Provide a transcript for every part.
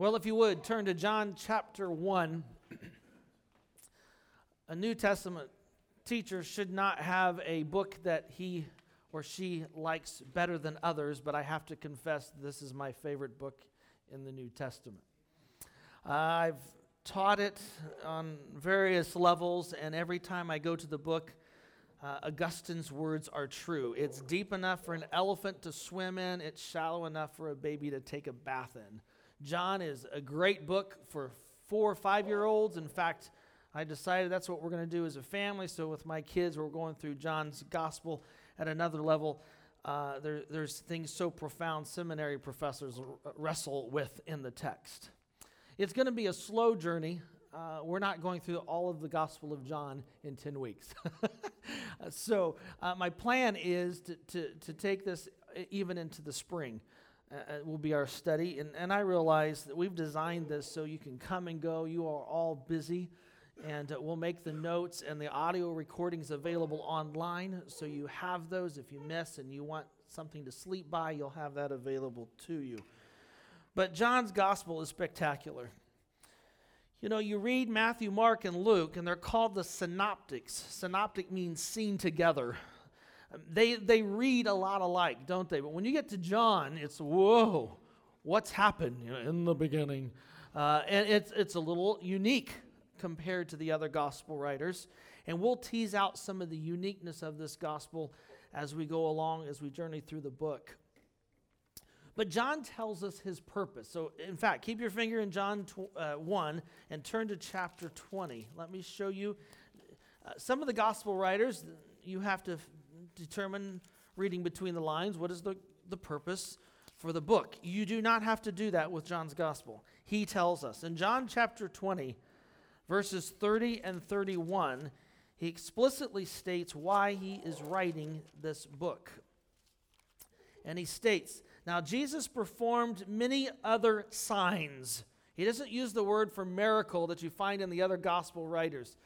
Well, if you would, turn to John chapter 1. A New Testament teacher should not have a book that he or she likes better than others, but I have to confess this is my favorite book in the New Testament. I've taught it on various levels, and every time I go to the book, Augustine's words are true. It's deep enough for an elephant to swim in. It's shallow enough for a baby to take a bath in. John is a great book for 4 or 5-year-olds. In fact, I decided that's what we're going to do as a family. So with my kids, we're going through John's gospel at another level. There's things so profound seminary professors wrestle with in the text. It's going to be a slow journey. We're not going through all of the Gospel of John in 10 weeks. So my plan is to take this even into the spring. It will be our study, and I realize that we've designed this so you can come and go. You are all busy, and we'll make the notes and the audio recordings available online, so you have those. If you miss and you want something to sleep by, you'll have that available to you. But John's gospel is spectacular. You know, you read Matthew, Mark, and Luke, and they're called the synoptics. Synoptic means seen together. They read a lot alike, don't they? But when you get to John, it's, whoa, what's happened in the beginning? And it's a little unique compared to the other gospel writers. And we'll tease out some of the uniqueness of this gospel as we go along, as we journey through the book. But John tells us his purpose. So, in fact, keep your finger in John 1 and turn to chapter 20. Let me show you some of the gospel writers. You have to determine, reading between the lines, what is the purpose for the book. You do not have to do that with John's gospel. He tells us. In John chapter 20, verses 30 and 31, he explicitly states why he is writing this book. And he states, now Jesus performed many other signs. He doesn't use the word for miracle that you find in the other gospel writers.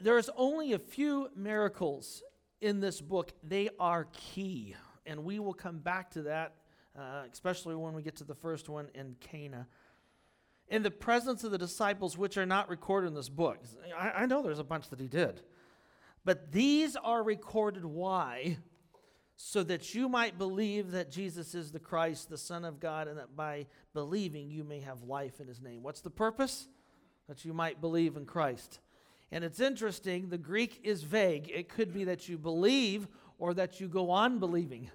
There's only a few miracles in this book. They are key, and we will come back to that, especially when we get to the first one in Cana. In the presence of the disciples, which are not recorded in this book. I know there's a bunch that he did, but these are recorded. Why? So that you might believe that Jesus is the Christ, the Son of God, and that by believing you may have life in his name. What's the purpose? That you might believe in Christ. And it's interesting, the Greek is vague. It could be that you believe or that you go on believing.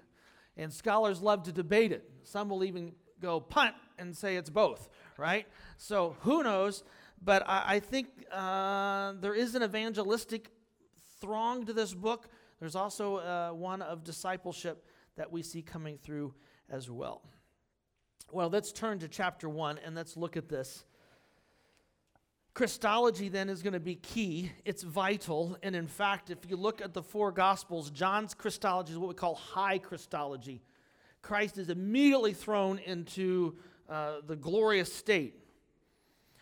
And scholars love to debate it. Some will even go punt and say it's both, right? So who knows? But I think there is an evangelistic throng to this book. There's also one of discipleship that we see coming through as well. Well, let's turn to chapter 1 and let's look at this. Christology then is going to be key. It's vital. And in fact, if you look at the four Gospels, John's Christology is what we call high Christology. Christ is immediately thrown into the glorious state,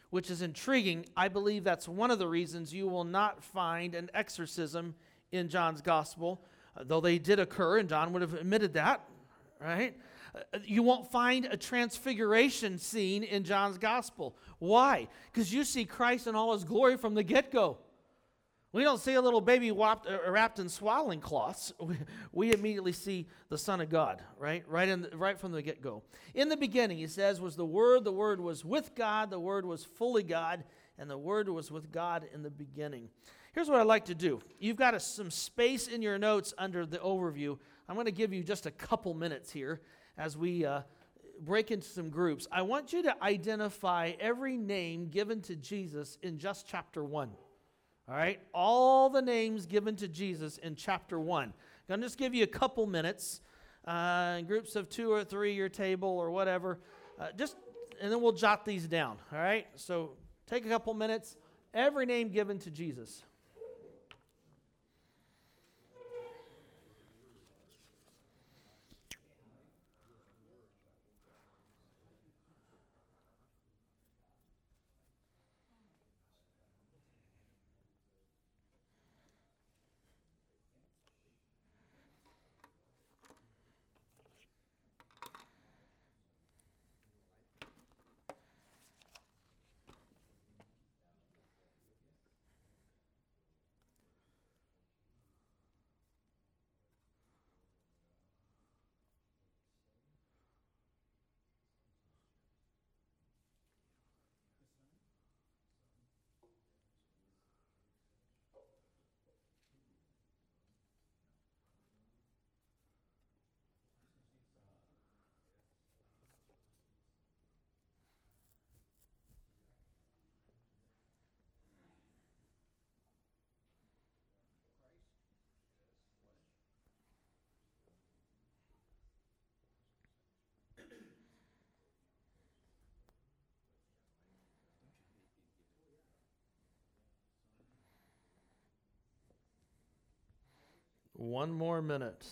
which is intriguing. I believe that's one of the reasons you will not find an exorcism in John's gospel, though they did occur, and John would have admitted that, right? You won't find a transfiguration scene in John's gospel. Why? Because you see Christ in all his glory from the get-go. We don't see a little baby wrapped in swaddling cloths. We immediately see the Son of God, right? Right from the get-go. In the beginning, he says, was the Word was with God, the Word was fully God, and the Word was with God in the beginning. Here's what I like to do. You've got some space in your notes under the overview. I'm going to give you just a couple minutes here as we break into some groups. I want you to identify every name given to Jesus in just chapter 1. All right? All the names given to Jesus in chapter 1. I'm going to just give you a couple minutes in groups of 2 or 3, your table or whatever. And then we'll jot these down. All right? So take a couple minutes. Every name given to Jesus. One more minute.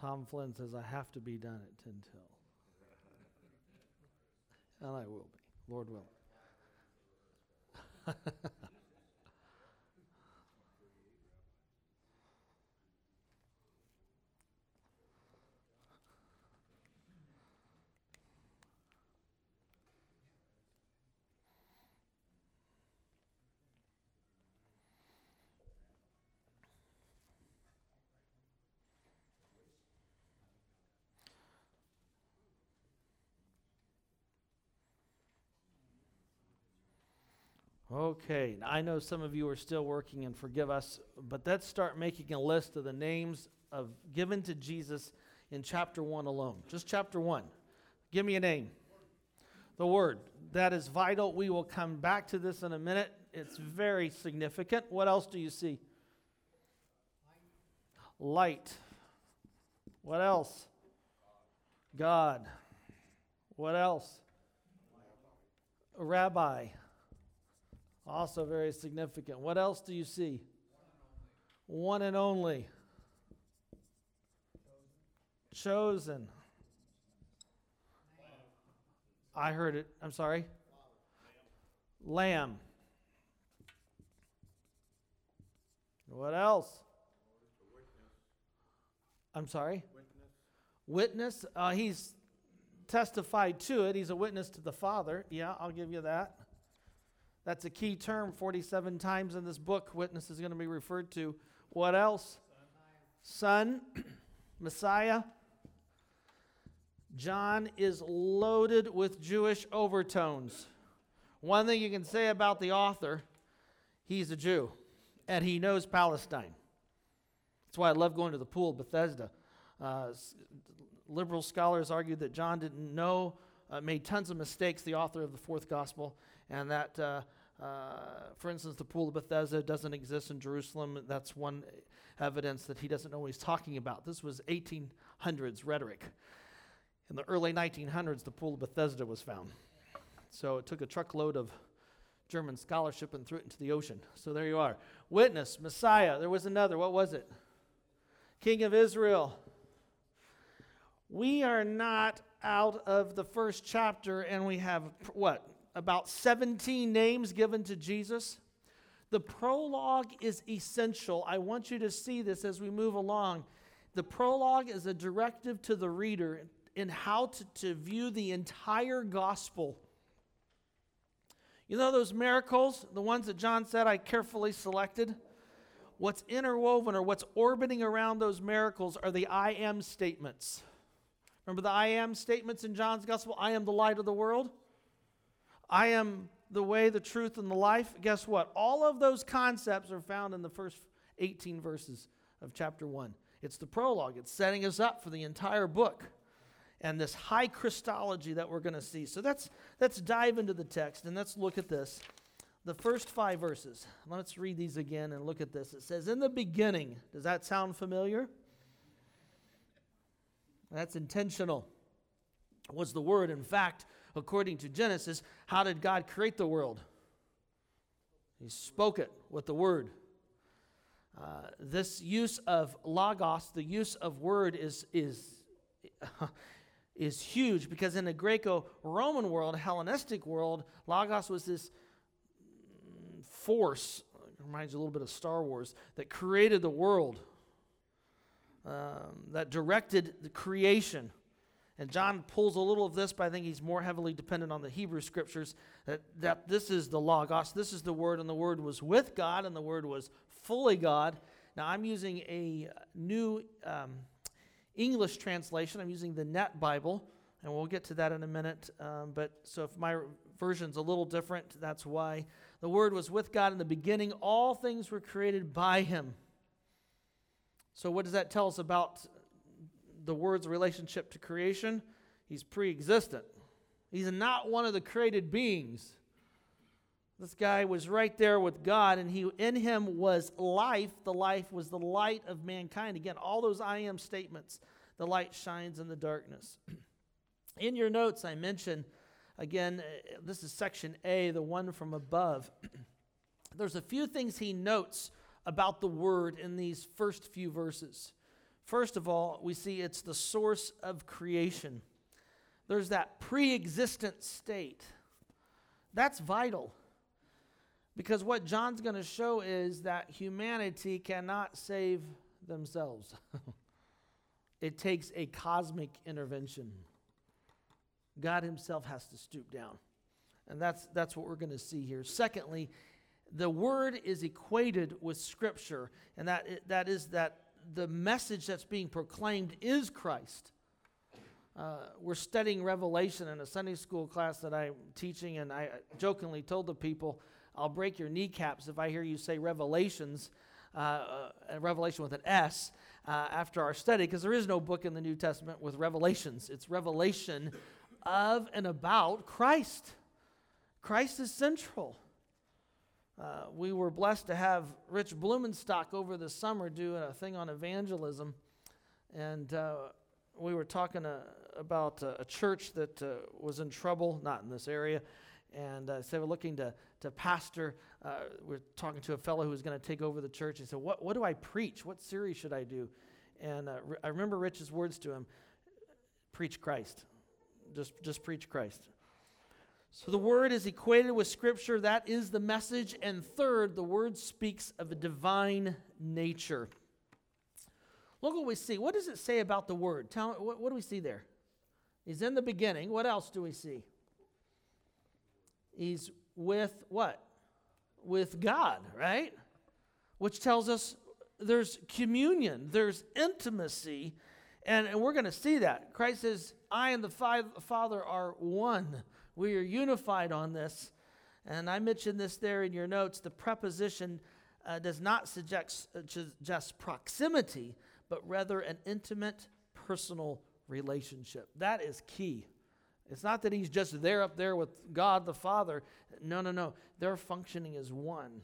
Tom Flynn says, I have to be done at 10 till. And I will be, Lord willing. Okay, I know some of you are still working, and forgive us, but let's start making a list of the names of given to Jesus in chapter 1 alone. Just chapter 1. Give me a name. The Word. That is vital. We will come back to this in a minute. It's very significant. What else do you see? Light. What else? God. What else? Rabbi. Also very significant. What else do you see? One and only. Chosen. I heard it. I'm sorry. Lamb. What else? I'm sorry. Witness. He's testified to it. He's a witness to the Father. Yeah, I'll give you that. That's a key term, 47 times in this book, witness is going to be referred to. What else? Son, Messiah. John is loaded with Jewish overtones. One thing you can say about the author, he's a Jew, and he knows Palestine. That's why I love going to the pool at Bethesda. Liberal scholars argue that John didn't know, made tons of mistakes, the author of the fourth gospel, and that, for instance, the Pool of Bethesda doesn't exist in Jerusalem. That's one evidence that he doesn't know what he's talking about. This was 1800s rhetoric. In the early 1900s, the Pool of Bethesda was found. So it took a truckload of German scholarship and threw it into the ocean. So there you are. Witness, Messiah. There was another. What was it? King of Israel. We are not out of the first chapter, and we have what? About 17 names given to Jesus. The prologue is essential. I want you to see this as we move along. The prologue is a directive to the reader in how to view the entire gospel. You know those miracles, the ones that John said I carefully selected? What's interwoven or what's orbiting around those miracles are the I am statements. Remember the I am statements in John's gospel? I am the light of the world. I am the way, the truth, and the life. Guess what? All of those concepts are found in the first 18 verses of chapter 1. It's the prologue. It's setting us up for the entire book and this high Christology that we're going to see. So let's dive into the text, and let's look at this. The first 5 verses. Let's read these again and look at this. It says, in the beginning. Does that sound familiar? That's intentional. Was the Word, in fact, according to Genesis, how did God create the world? He spoke it with the Word. This use of logos, the use of word, is huge, because in the Greco-Roman world, Hellenistic world, logos was this force, reminds you a little bit of Star Wars, that created the world, that directed the creation. And John pulls a little of this, but I think he's more heavily dependent on the Hebrew scriptures, that this is the Logos, this is the Word, and the Word was with God, and the Word was fully God. Now, I'm using a new English translation. I'm using the Net Bible, and we'll get to that in a minute. So if my version's a little different, that's why. The Word was with God in the beginning. All things were created by Him. So what does that tell us about the Word's relationship to creation? He's pre-existent. He's not one of the created beings. This guy was right there with God, and in him was life. The life was the light of mankind. Again, all those I am statements. The light shines in the darkness. In your notes, I mentioned, again, this is section A, the one from above. there's a few things he notes about the word in these first few verses. First of all, we see it's the source of creation. There's that pre-existent state. That's vital, because what John's going to show is that humanity cannot save themselves. It takes a cosmic intervention. God himself has to stoop down. And that's what we're going to see here. Secondly, the word is equated with Scripture, and that is that the message that's being proclaimed is Christ. We're studying Revelation in a Sunday school class that I'm teaching, and I jokingly told the people, I'll break your kneecaps if I hear you say Revelations, Revelation with an S, after our study, because there is no book in the New Testament with Revelations. It's revelation of and about Christ. Christ is central. We were blessed to have Rich Blumenstock over the summer do a thing on evangelism, and we were talking about a church that was in trouble, not in this area, and so we're looking to pastor. We're talking to a fellow who was going to take over the church. He said, what do I preach? What series should I do? And I remember Rich's words to him, preach Christ. Just preach Christ. So the word is equated with Scripture. That is the message. And third, the word speaks of a divine nature. Look what we see. What does it say about the word? What do we see there? He's in the beginning. What else do we see? He's with what? With God, right? Which tells us there's communion, there's intimacy, and we're going to see that. Christ says, I and the Father are one. We are unified on this, and I mentioned this there in your notes. The preposition does not suggest just proximity, but rather an intimate, personal relationship. That is key. It's not that he's just there up there with God the Father. No. Their functioning as one.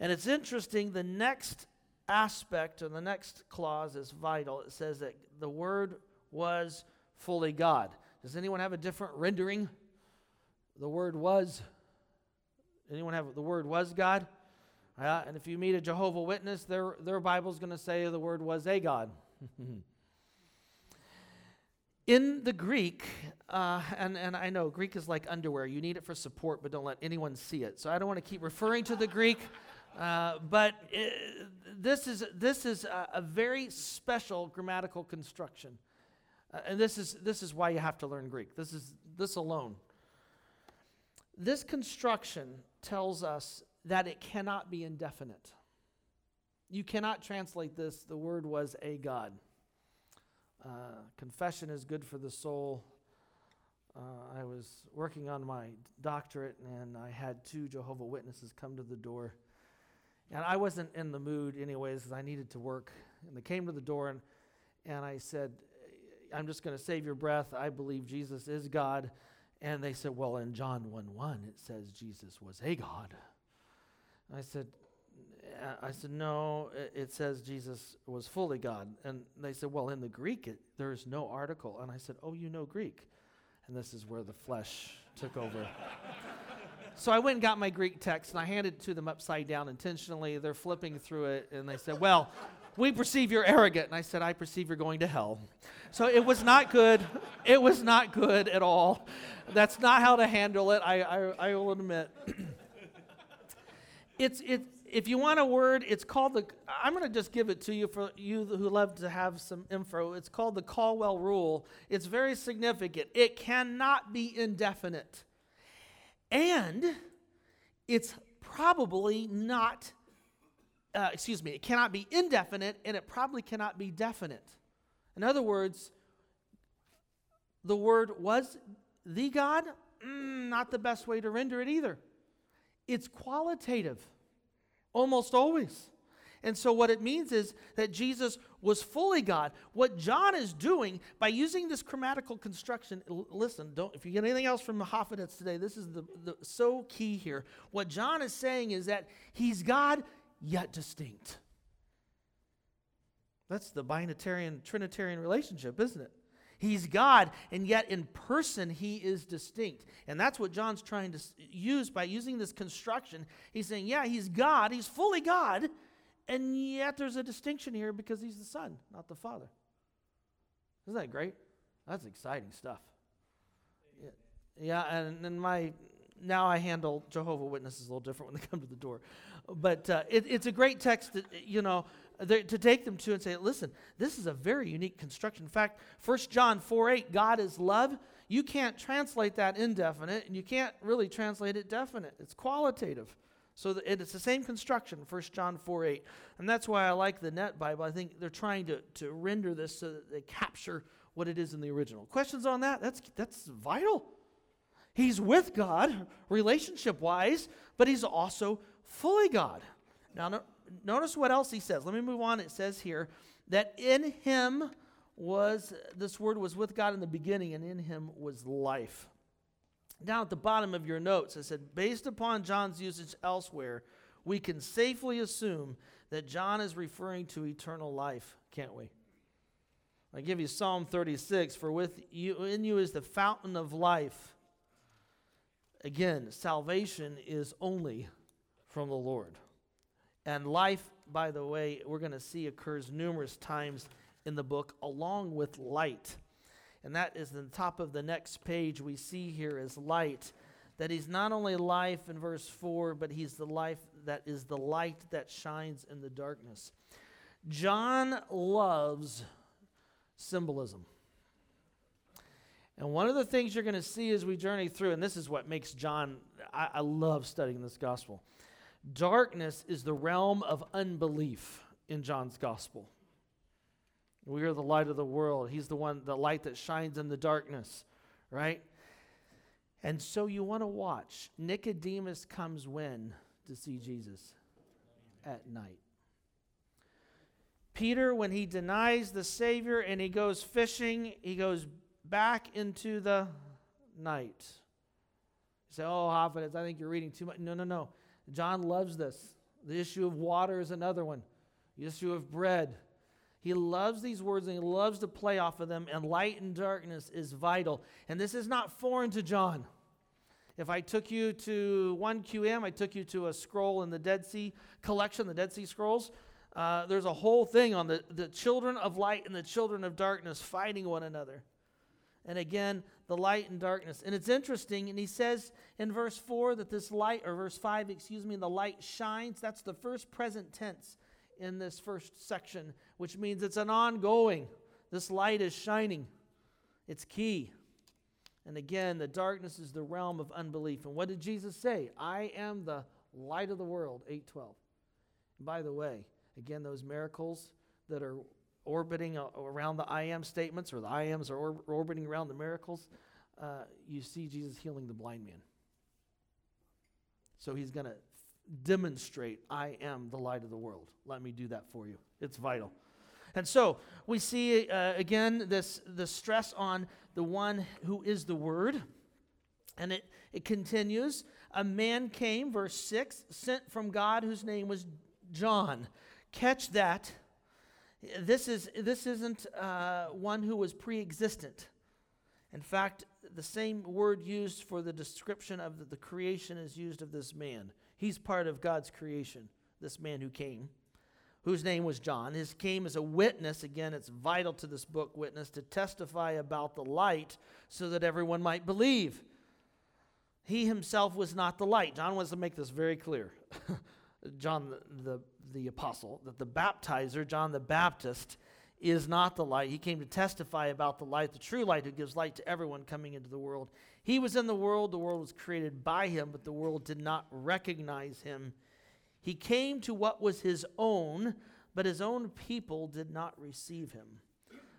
And it's interesting, the next aspect or the next clause is vital. It says that the Word was fully God. Does anyone have a different rendering? The Word was. Anyone have the Word was God? And if you meet a Jehovah's Witness, their Bible's going to say the Word was a God. In the Greek, and I know Greek is like underwear. You need it for support, but don't let anyone see it. So I don't want to keep referring to the Greek, but this is a very special grammatical construction, and this is why you have to learn Greek. This alone. This construction tells us that it cannot be indefinite. You cannot translate this, the Word was a God. Confession is good for the soul. I was working on my doctorate, and I had two Jehovah's Witnesses come to the door. And I wasn't in the mood anyways, because I needed to work. And they came to the door, and I said, I'm just going to save your breath. I believe Jesus is God. And they said, well, in John 1:1, it says Jesus was a God. And I said, no, it says Jesus was fully God. And they said, well, in the Greek, there is no article. And I said, oh, you know Greek. And this is where the flesh took over. So I went and got my Greek text, and I handed it to them upside down intentionally. They're flipping through it, and they said, well, we perceive you're arrogant. And I said, I perceive you're going to hell. So it was not good. It was not good at all. That's not how to handle it, I will admit. If you want a word, it's called the, I'm going to just give it to you for you who love to have some info. It's called the Caldwell Rule. It's very significant. It cannot be indefinite. And it's probably not it cannot be indefinite, and it probably cannot be definite. In other words, the word was the God, not the best way to render it either. It's qualitative, almost always. And so what it means is that Jesus was fully God. What John is doing by using this grammatical construction, listen, if you get anything else from the Hoffmanets today, this is the so key here. What John is saying is that he's God, yet distinct. That's the binitarian, Trinitarian relationship, isn't it? He's God, and yet in person he is distinct. And that's what John's trying to use by using this construction. He's saying, yeah, he's God, he's fully God, and yet there's a distinction here because he's the Son, not the Father. Isn't that great? That's exciting stuff. Yeah, and now I handle Jehovah's Witnesses a little different when they come to the door. But it's a great text that, you know, to take them to and say, listen, this is a very unique construction. In fact, 1 John 4:8, God is love. You can't translate that indefinite, and you can't really translate it definite. It's qualitative. So it's the same construction, 1 John 4:8. And that's why I like the Net Bible. I think they're trying to render this so that they capture what it is in the original. Questions on that? That's vital. He's with God, relationship-wise, but he's also fully God. Now, notice what else he says. Let me move on. It says here that in him was, this word was with God in the beginning, and in him was life. Down at the bottom of your notes, it said, based upon John's usage elsewhere, we can safely assume that John is referring to eternal life, can't we? I give you Psalm 36, for with you, in you is the fountain of life. Again, salvation is only from the Lord. And life, by the way, we're going to see occurs numerous times in the book along with light. And that is the top of the next page we see here is light. That he's not only life in verse 4, but he's the life that is the light that shines in the darkness. John loves symbolism. And one of the things you're going to see as we journey through, and this is what makes John, I love studying this gospel. Darkness is the realm of unbelief in John's gospel. We are the light of the world. He's the light that shines in the darkness, right? And so you want to watch. Nicodemus comes when to see Jesus? At night. Peter, when he denies the Savior and he goes fishing, he goes back into the night. You say, oh, Hoffman, I think you're reading too much. No. John loves this. The issue of water is another one. The issue of bread. He loves these words and he loves to play off of them, and light and darkness is vital. And this is not foreign to John. If I took you to 1QM, I took you to a scroll in the Dead Sea collection, the Dead Sea Scrolls, there's a whole thing on the children of light and the children of darkness fighting one another. And again, the light and darkness. And it's interesting, and he says in verse 4 that this light, or verse 5, the light shines. That's the first present tense in this first section, which means it's an ongoing. This light is shining. It's key. And again, the darkness is the realm of unbelief. And what did Jesus say? I am the light of the world, 8:12. By the way, again, those miracles that are orbiting around the I am statements, or the I ams are orbiting around the miracles, you see Jesus healing the blind man. So he's going to demonstrate, I am the light of the world. Let me do that for you. It's vital. And so we see, again, the stress on the one who is the Word. And it continues, a man came, verse 6, sent from God whose name was John. Catch that. This isn't one who was pre-existent. In fact, the same word used for the description of the creation is used of this man. He's part of God's creation, this man who came, whose name was John. His came as a witness. Again, it's vital to this book, witness, to testify about the light so that everyone might believe. He himself was not the light. John wants to make this very clear. John the apostle, that the baptizer, John the Baptist, is not the light. He came to testify about the light, the true light who gives light to everyone coming into the world. He was in the world was created by him, but the world did not recognize him. He came to what was his own, but his own people did not receive him.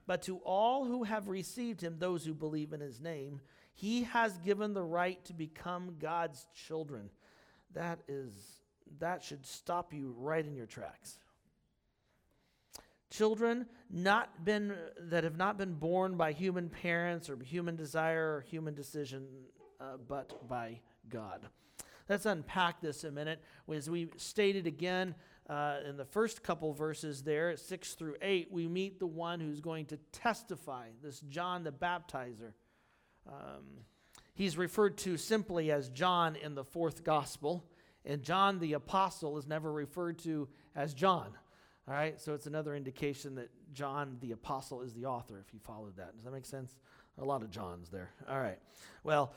But to all who have received him, those who believe in his name, he has given the right to become God's children. That should stop you right in your tracks. Children that have not been born by human parents or human desire or human decision, but by God. Let's unpack this a minute. As we stated again, in the first couple verses there, 6 through 8, we meet the one who's going to testify, this John the Baptizer. He's referred to simply as John in the fourth gospel, and John the Apostle is never referred to as John. All right, so it's another indication that John the Apostle is the author, if you followed that. Does that make sense? A lot of Johns there. All right. Well,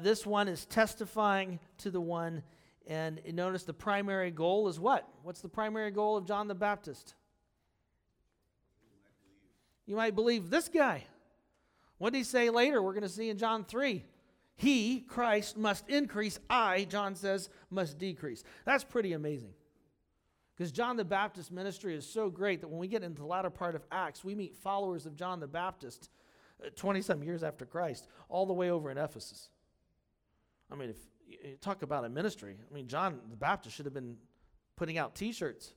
this one is testifying to the one, and notice the primary goal is what? What's the primary goal of John the Baptist? You might believe this guy. What did he say later? We're going to see in John 3. He, Christ, must increase. I, John says, must decrease. That's pretty amazing. Because John the Baptist's ministry is so great that when we get into the latter part of Acts, we meet followers of John the Baptist 20-some years after Christ, all the way over in Ephesus. I mean, if you talk about a ministry, I mean, John the Baptist should have been putting out T-shirts,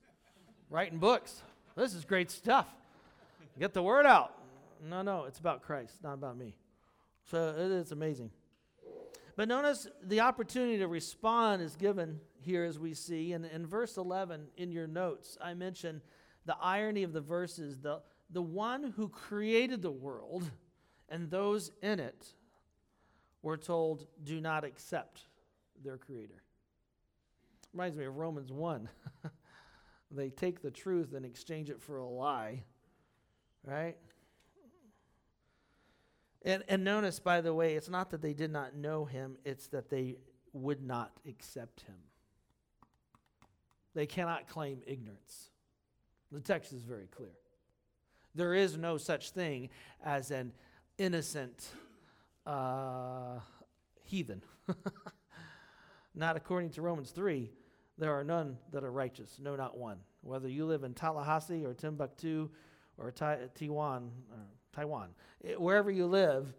writing books. This is great stuff. Get the word out. No, it's about Christ, not about me. So it's amazing. But notice the opportunity to respond is given here, as we see. And in verse 11 in your notes, I mentioned the irony of the verses. The one who created the world and those in it were told, do not accept their creator. Reminds me of Romans 1. They take the truth and exchange it for a lie, right? And notice, by the way, it's not that they did not know him, it's that they would not accept him. They cannot claim ignorance. The text is very clear. There is no such thing as an innocent heathen. Not according to Romans 3, there are none that are righteous, no, not one. Whether you live in Tallahassee or Timbuktu or Taiwan, wherever you live,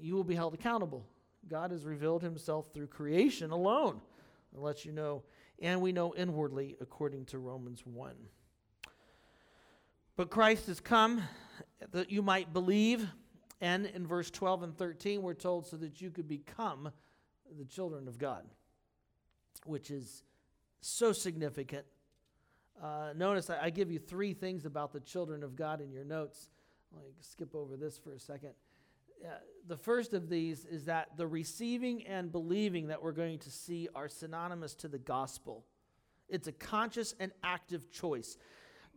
you will be held accountable. God has revealed himself through creation alone, and lets you know, and we know inwardly according to Romans 1. But Christ has come that you might believe, and in verse 12 and 13 we're told so that you could become the children of God, which is so significant. Notice I give you three things about the children of God in your notes. I'll skip over this for a second. The first of these is that the receiving and believing that we're going to see are synonymous to the gospel. It's a conscious and active choice.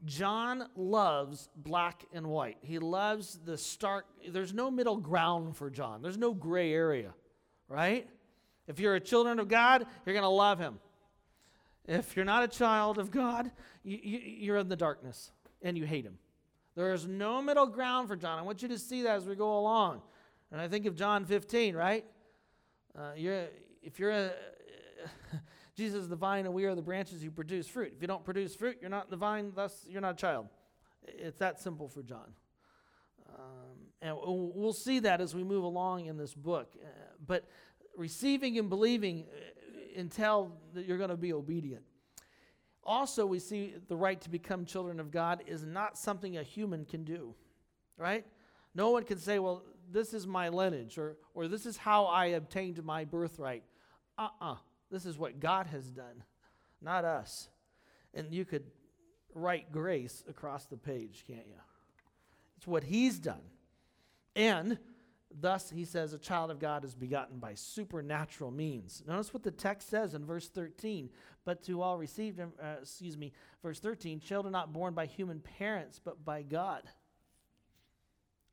John loves black and white. He loves the stark. There's no middle ground for John. There's no gray area, right? If you're a children of God, you're going to love him. If you're not a child of God, you're in the darkness and you hate him. There is no middle ground for John. I want you to see that as we go along. And I think of John 15, right? Jesus is the vine and we are the branches who produce fruit. If you don't produce fruit, you're not the vine, thus you're not a child. It's that simple for John. And we'll see that as we move along in this book. But receiving and believing entail that you're going to be obedient. Also, we see the right to become children of God is not something a human can do, right? No one can say, well, this is my lineage or this is how I obtained my birthright. This is what God has done, not us. And you could write grace across the page, can't you? It's what he's done. And thus, he says, a child of God is begotten by supernatural means. Notice what the text says in verse 13. But to all received him, verse 13, children not born by human parents, but by God.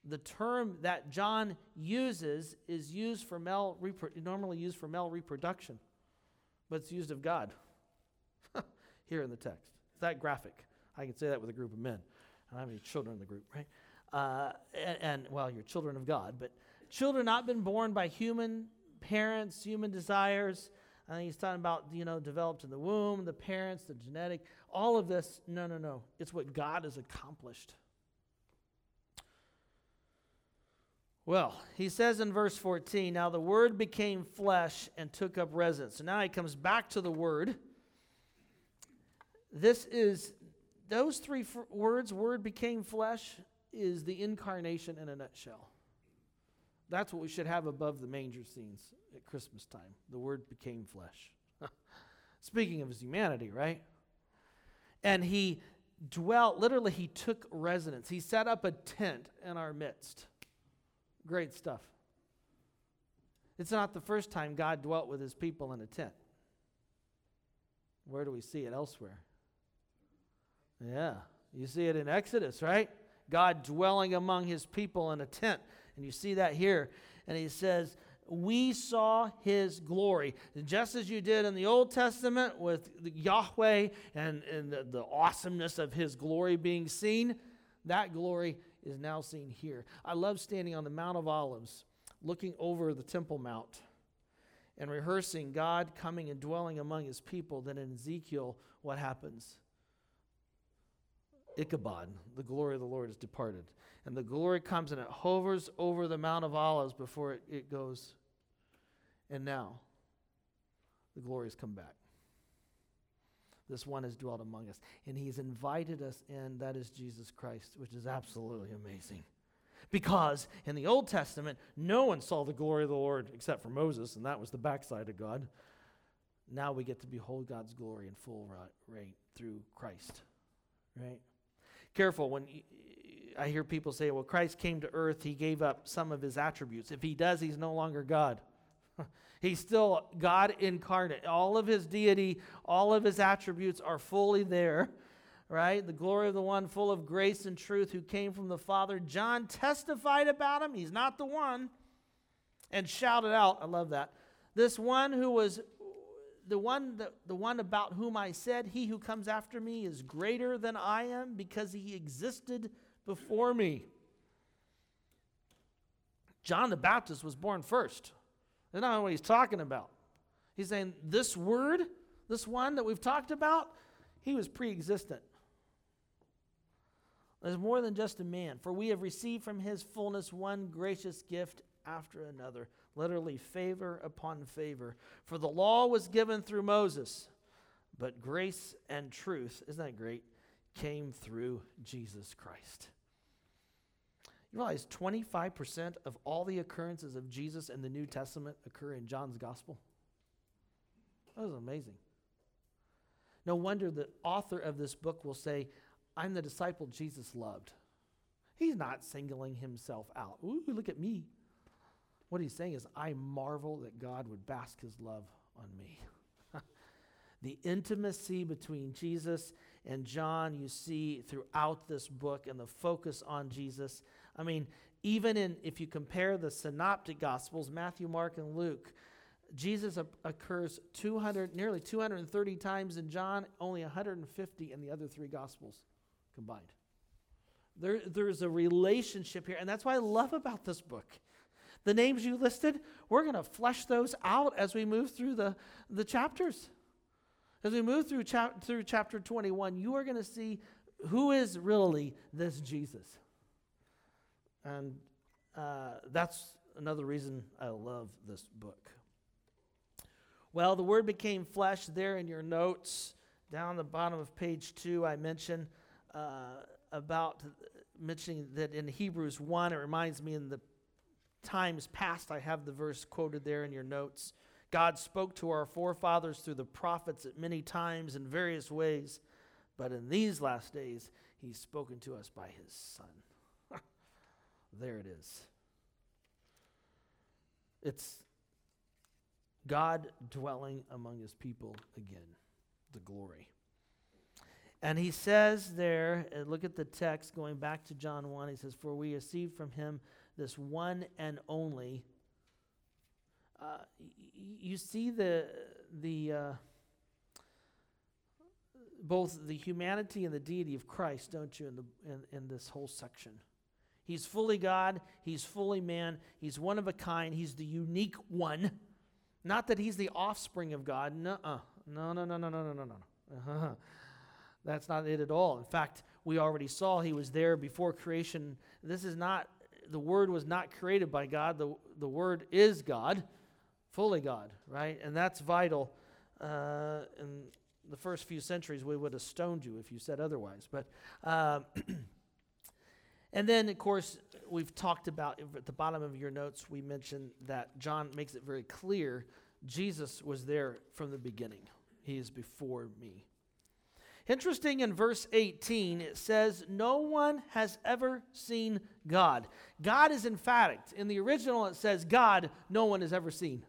The term that John uses is used for normally used for male reproduction. But it's used of God here in the text. It's that graphic. I can say that with a group of men. I don't have any children in the group, right? And you're children of God. But children not been born by human parents, human desires. I think he's talking about, developed in the womb, the parents, the genetic, all of this. No. It's what God has accomplished. Well, he says in verse 14, now the word became flesh and took up residence. So now he comes back to the word. Those three words, word became flesh, is the incarnation in a nutshell. That's what we should have above the manger scenes at Christmas time. The word became flesh. Speaking of his humanity, right? and he dwelt, literally he took residence. He set up a tent in our midst. Great stuff. It's not the first time God dwelt with his people in a tent. Where do we see it elsewhere? Yeah, you see it in Exodus, right? God dwelling among his people in a tent. And you see that here. And he says, we saw his glory. And just as you did in the Old Testament with Yahweh and the awesomeness of his glory being seen, that glory is now seen here. I love standing on the Mount of Olives, looking over the Temple Mount and rehearsing God coming and dwelling among his people. Then in Ezekiel, what happens? Ichabod, the glory of the Lord is departed. And the glory comes and it hovers over the Mount of Olives before it goes. And now, the glory has come back. This one has dwelt among us. And he's invited us in. That is Jesus Christ, which is absolutely amazing. Because in the Old Testament, no one saw the glory of the Lord except for Moses, and that was the backside of God. Now we get to behold God's glory in full reign through Christ. Right? Careful when I hear people say, well, Christ came to earth, he gave up some of his attributes. If he does, he's no longer God. He's still God incarnate. All of his deity, all of his attributes are fully there, right? The glory of the one full of grace and truth who came from the Father. John testified about him. He's not the one. And shouted out, I love that. This one who was the one about whom I said, he who comes after me is greater than I am because he existed before me. John the Baptist was born first. That's not what he's talking about. He's saying this word, this one that we've talked about, he was pre-existent. There's more than just a man, for we have received from his fullness one gracious gift after another, literally favor upon favor. For the law was given through Moses, but grace and truth, isn't that great, came through Jesus Christ. You realize 25% of all the occurrences of Jesus in the New Testament occur in John's gospel? That was amazing. No wonder the author of this book will say, I'm the disciple Jesus loved. He's not singling himself out. Ooh, look at me. What he's saying is, I marvel that God would bask his love on me. The intimacy between Jesus and John you see throughout this book and the focus on Jesus. I mean, even if you compare the synoptic gospels, Matthew, Mark, and Luke, Jesus occurs nearly 230 times in John, only 150 in the other three gospels combined. There's a relationship here, and that's what I love about this book. The names you listed, we're going to flesh those out as we move through the chapters. As we move through chapter 21, you are going to see who is really this Jesus. And that's another reason I love this book. Well, the Word became flesh there in your notes. Down the bottom of page 2, I mention mentioning that in Hebrews 1, it reminds me in the times past, I have the verse quoted there in your notes. God spoke to our forefathers through the prophets at many times in various ways, but in these last days, he's spoken to us by his Son. There it is. It's God dwelling among his people again, the glory. And he says there, look at the text going back to John 1, he says, for we received from him this one and only. You see the both the humanity and the deity of Christ, don't you? In this whole section, he's fully God, he's fully man, he's one of a kind, he's the unique one. Not that he's the offspring of God. No. That's not it at all. In fact, we already saw he was there before creation. This is not. The Word was not created by God. The Word is God, fully God, right? And that's vital. In the first few centuries, we would have stoned you if you said otherwise. But and then, of course, we've talked about, at the bottom of your notes, we mentioned that John makes it very clear Jesus was there from the beginning. He is before me. Interesting, in verse 18, it says, no one has ever seen God. God is emphatic. In the original, it says, God, no one has ever seen.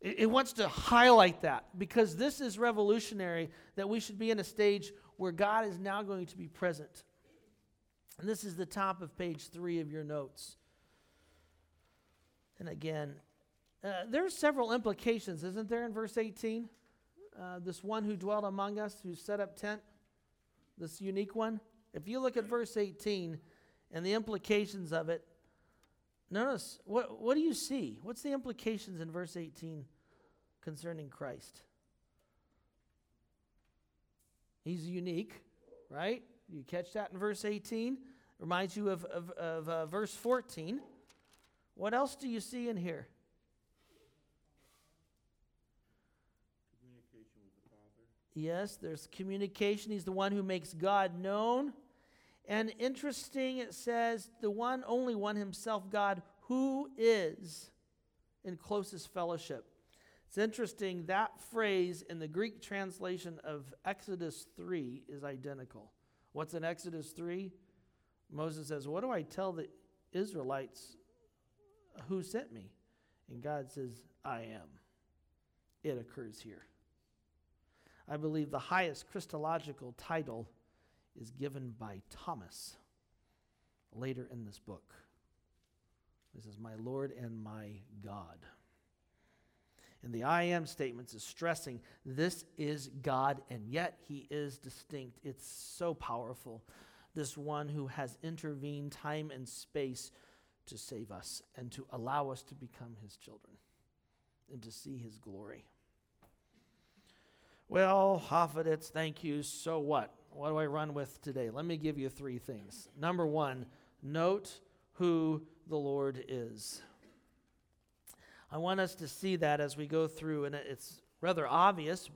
It wants to highlight that, because this is revolutionary, that we should be in a stage where God is now going to be present. And this is the top of page 3 of your notes. And again, there's several implications, isn't there, in verse 18? This one who dwelt among us, who set up tent, this unique one. If you look at verse 18 and the implications of it, notice, what do you see? What's the implications in verse 18 concerning Christ? He's unique, right? You catch that in verse 18? Reminds you of verse 14. What else do you see in here? Communication with the Father. Yes, there's communication. He's the one who makes God known. And interesting, it says, the one, only one, himself God, who is in closest fellowship. It's interesting, that phrase in the Greek translation of Exodus 3 is identical. What's in Exodus 3? Moses says, what do I tell the Israelites who sent me? And God says, I am. It occurs here. I believe the highest Christological title is given by Thomas later in this book. This is my Lord and my God. And the I am statements is stressing this is God, and yet he is distinct. It's so powerful. This one who has intervened time and space to save us and to allow us to become his children and to see his glory. Well, Hoffeditz, thank you. So what? What do I run with today? Let me give you 3 things. Number 1, note who the Lord is. I want us to see that as we go through, and it's rather obvious,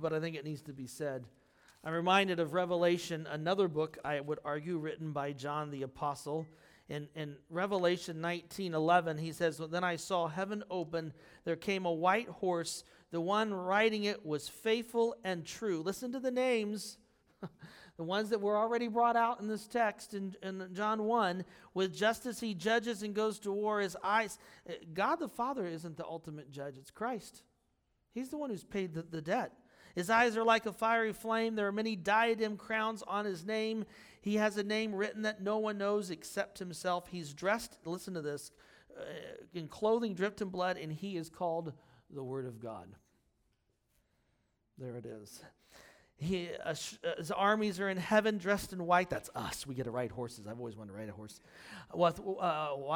but I think it needs to be said. I'm reminded of Revelation, another book, I would argue, written by John the Apostle. In Revelation 19:11, he says, well, then I saw heaven open, there came a white horse, the one riding it was faithful and true. Listen to the names. The ones that were already brought out in this text in John 1, with justice he judges and goes to war. His eyes. God the Father isn't the ultimate judge, it's Christ. He's the one who's paid the debt. His eyes are like a fiery flame. There are many diadem crowns on his name. He has a name written that no one knows except himself. He's dressed, listen to this, in clothing dripped in blood, and he is called the Word of God. There it is. His armies are in heaven dressed in white. That's us. We get to ride horses. I've always wanted to ride a horse.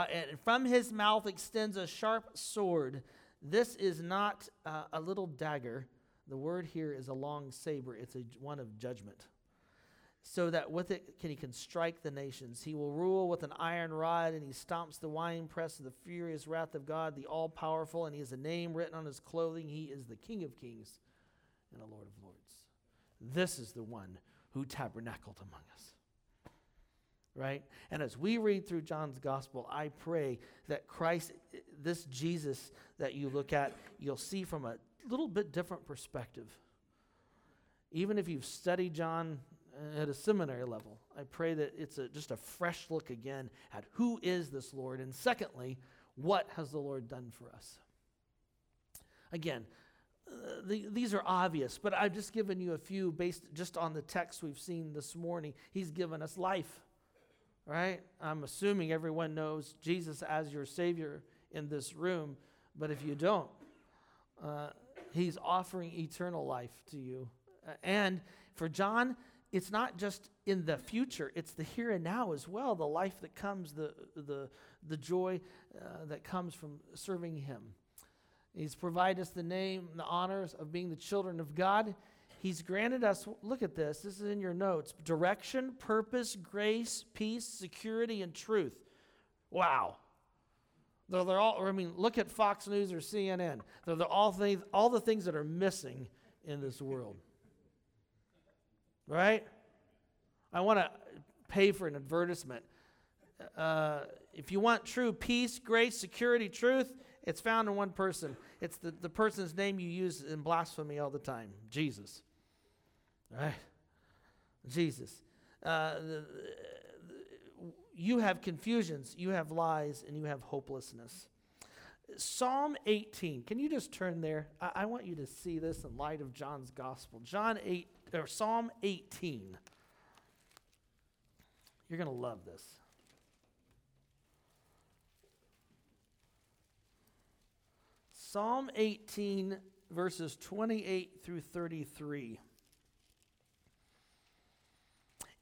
And from his mouth extends a sharp sword. This is not a little dagger. The word here is a long saber. It's one of judgment. So that with it he can strike the nations. He will rule with an iron rod, and he stomps the winepress of the furious wrath of God, the all-powerful, and he has a name written on his clothing. He is the King of kings and the Lord of lords. This is the one who tabernacled among us, right? And as we read through John's gospel, I pray that Christ, this Jesus that you look at, you'll see from a little bit different perspective. Even if you've studied John at a seminary level, I pray that it's just a fresh look again at who is this Lord, and secondly, what has the Lord done for us? Again, these are obvious, but I've just given you a few based just on the text we've seen this morning. He's given us life, right? I'm assuming everyone knows Jesus as your Savior in this room, but if you don't, he's offering eternal life to you. And for John, it's not just in the future, it's the here and now as well, the life that comes, the joy that comes from serving him. He's provided us the name, the honors of being the children of God. He's granted us, look at this, this is in your notes, direction, purpose, grace, peace, security, and truth. Wow. Though they're all, look at Fox News or CNN. They're all the things that are missing in this world. Right? I want to pay for an advertisement. If you want true peace, grace, security, truth, it's found in one person. It's the person's name you use in blasphemy all the time, Jesus. Right? Jesus. You have confusions, you have lies, and you have hopelessness. Psalm 18. Can you just turn there? I want you to see this in light of John's gospel. Psalm 18. You're going to love this. Psalm 18, verses 28 through 33.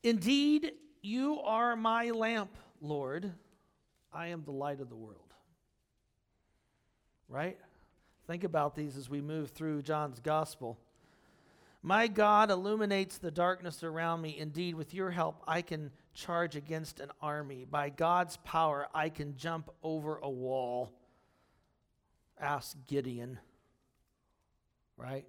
Indeed, you are my lamp, Lord. I am the light of the world. Right? Think about these as we move through John's gospel. My God illuminates the darkness around me. Indeed, with your help, I can charge against an army. By God's power, I can jump over a wall. Ask Gideon. Right?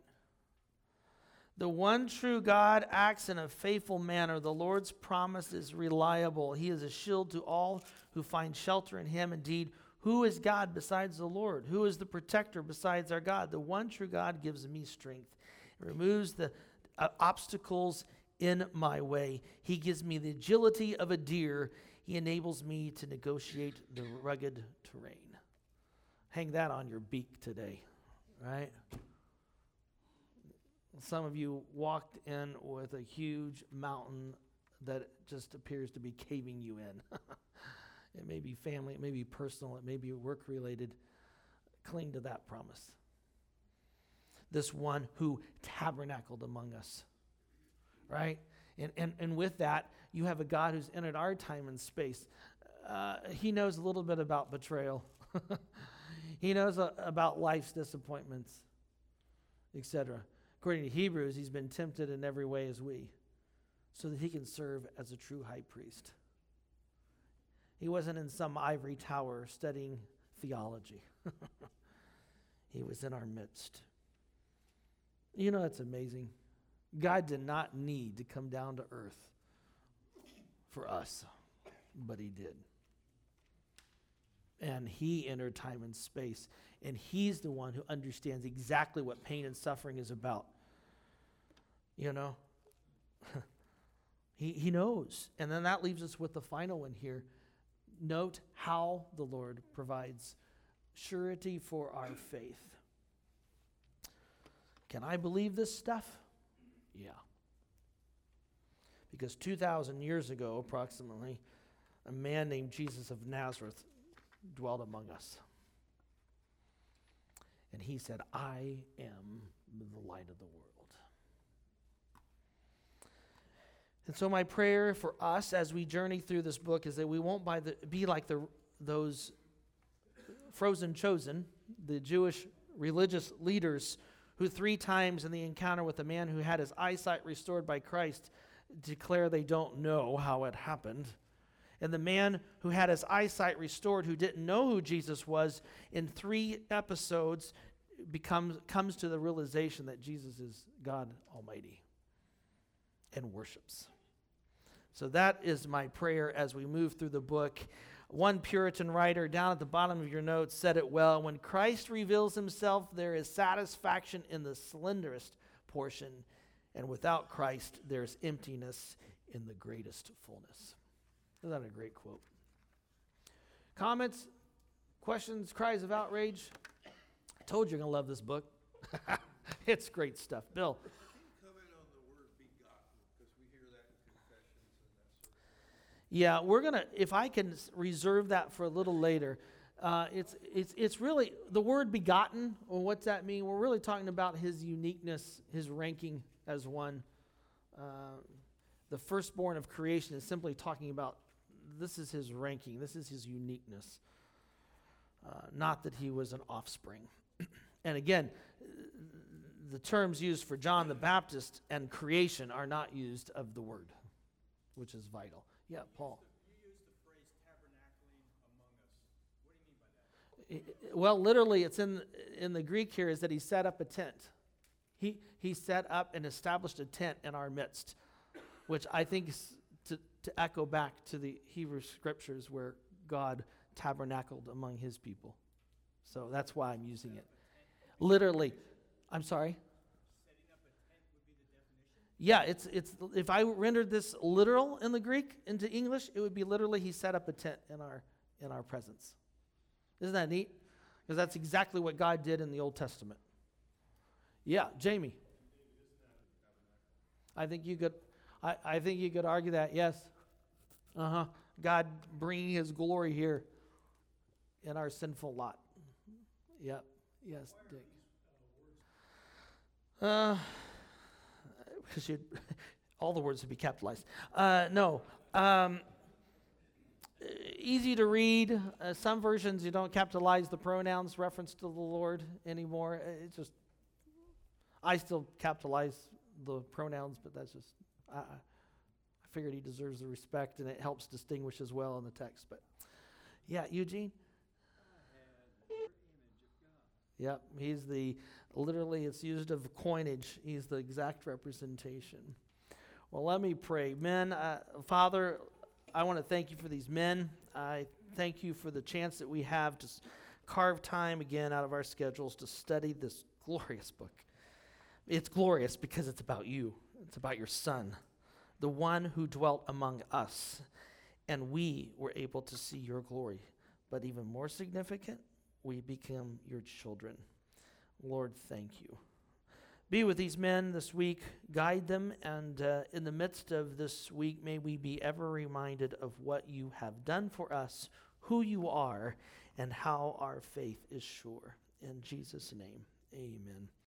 The one true God acts in a faithful manner. The Lord's promise is reliable. He is a shield to all who find shelter in him. Indeed, who is God besides the Lord? Who is the protector besides our God? The one true God gives me strength. It removes the obstacles in my way. He gives me the agility of a deer. He enables me to negotiate the rugged terrain. Hang that on your beak today, right? Some of you walked in with a huge mountain that just appears to be caving you in. It may be family, it may be personal, it may be work-related. Cling to that promise. This one who tabernacled among us, right? And with that, you have a God who's entered our time and space. He knows a little bit about betrayal. He knows about life's disappointments, etc. According to Hebrews, he's been tempted in every way as we, so that he can serve as a true high priest. He wasn't in some ivory tower studying theology. He was in our midst. You know, it's amazing. God did not need to come down to earth for us, but he did. And he entered time and space, and he's the one who understands exactly what pain and suffering is about. You know, he knows. And then that leaves us with the final one here. Note how the Lord provides surety for our faith. Can I believe this stuff? Yeah. Because 2,000 years ago, approximately, a man named Jesus of Nazareth dwelt among us. And he said, I am the light of the world. And so my prayer for us as we journey through this book is that we won't be like those frozen chosen, the Jewish religious leaders who 3 times in the encounter with a man who had his eyesight restored by Christ declare they don't know how it happened. And the man who had his eyesight restored, who didn't know who Jesus was, in 3 episodes comes to the realization that Jesus is God Almighty and worships. So that is my prayer as we move through the book. One Puritan writer down at the bottom of your notes said it well. When Christ reveals himself, there is satisfaction in the slenderest portion, and without Christ, there's emptiness in the greatest fullness. Isn't that a great quote? Comments, questions, cries of outrage? I told you you're going to love this book. It's great stuff. Bill? Comment on the word begotten, because we hear that in confessions and that sort of thing. Yeah, we're going to, if I can reserve that for a little later. It's really, the word begotten, well, what's that mean? We're really talking about his uniqueness, his ranking as one. The firstborn of creation is simply talking about this is his ranking. This is his uniqueness. Not that he was an offspring. And again, the terms used for John the Baptist and creation are not used of the word, which is vital. Yeah, Paul. You used the phrase tabernacling among us. What do you mean by that? Well, literally, it's in the Greek here is that he set up a tent. He set up and established a tent in our midst, which I think is to echo back to the Hebrew scriptures where God tabernacled among his people. So that's why I'm using it. Literally. I'm sorry? Setting up a tent would be the definition? Yeah, it's if I rendered this literal in the Greek into English, it would be literally he set up a tent in our presence. Isn't that neat? Because that's exactly what God did in the Old Testament. Yeah, Jamie. I think you could argue that, yes. Uh-huh. God bringing his glory here in our sinful lot. Yep. Yes, Dick. Because all the words would be capitalized. No. Easy to read. Some versions you don't capitalize the pronouns reference to the Lord anymore. It's just, I still capitalize the pronouns, but that's just, I figured he deserves the respect, and it helps distinguish as well in the text. But yeah, Eugene? Yep, he's the, literally it's used of coinage. He's the exact representation. Well, let me pray. Men, Father, I want to thank you for these men. I thank you for the chance that we have to carve time again out of our schedules to study this glorious book. It's glorious because it's about you. It's about your Son, the one who dwelt among us, and we were able to see your glory. But even more significant, we become your children. Lord, thank you. Be with these men this week. Guide them. And in the midst of this week, may we be ever reminded of what you have done for us, who you are, and how our faith is sure. In Jesus' name, amen.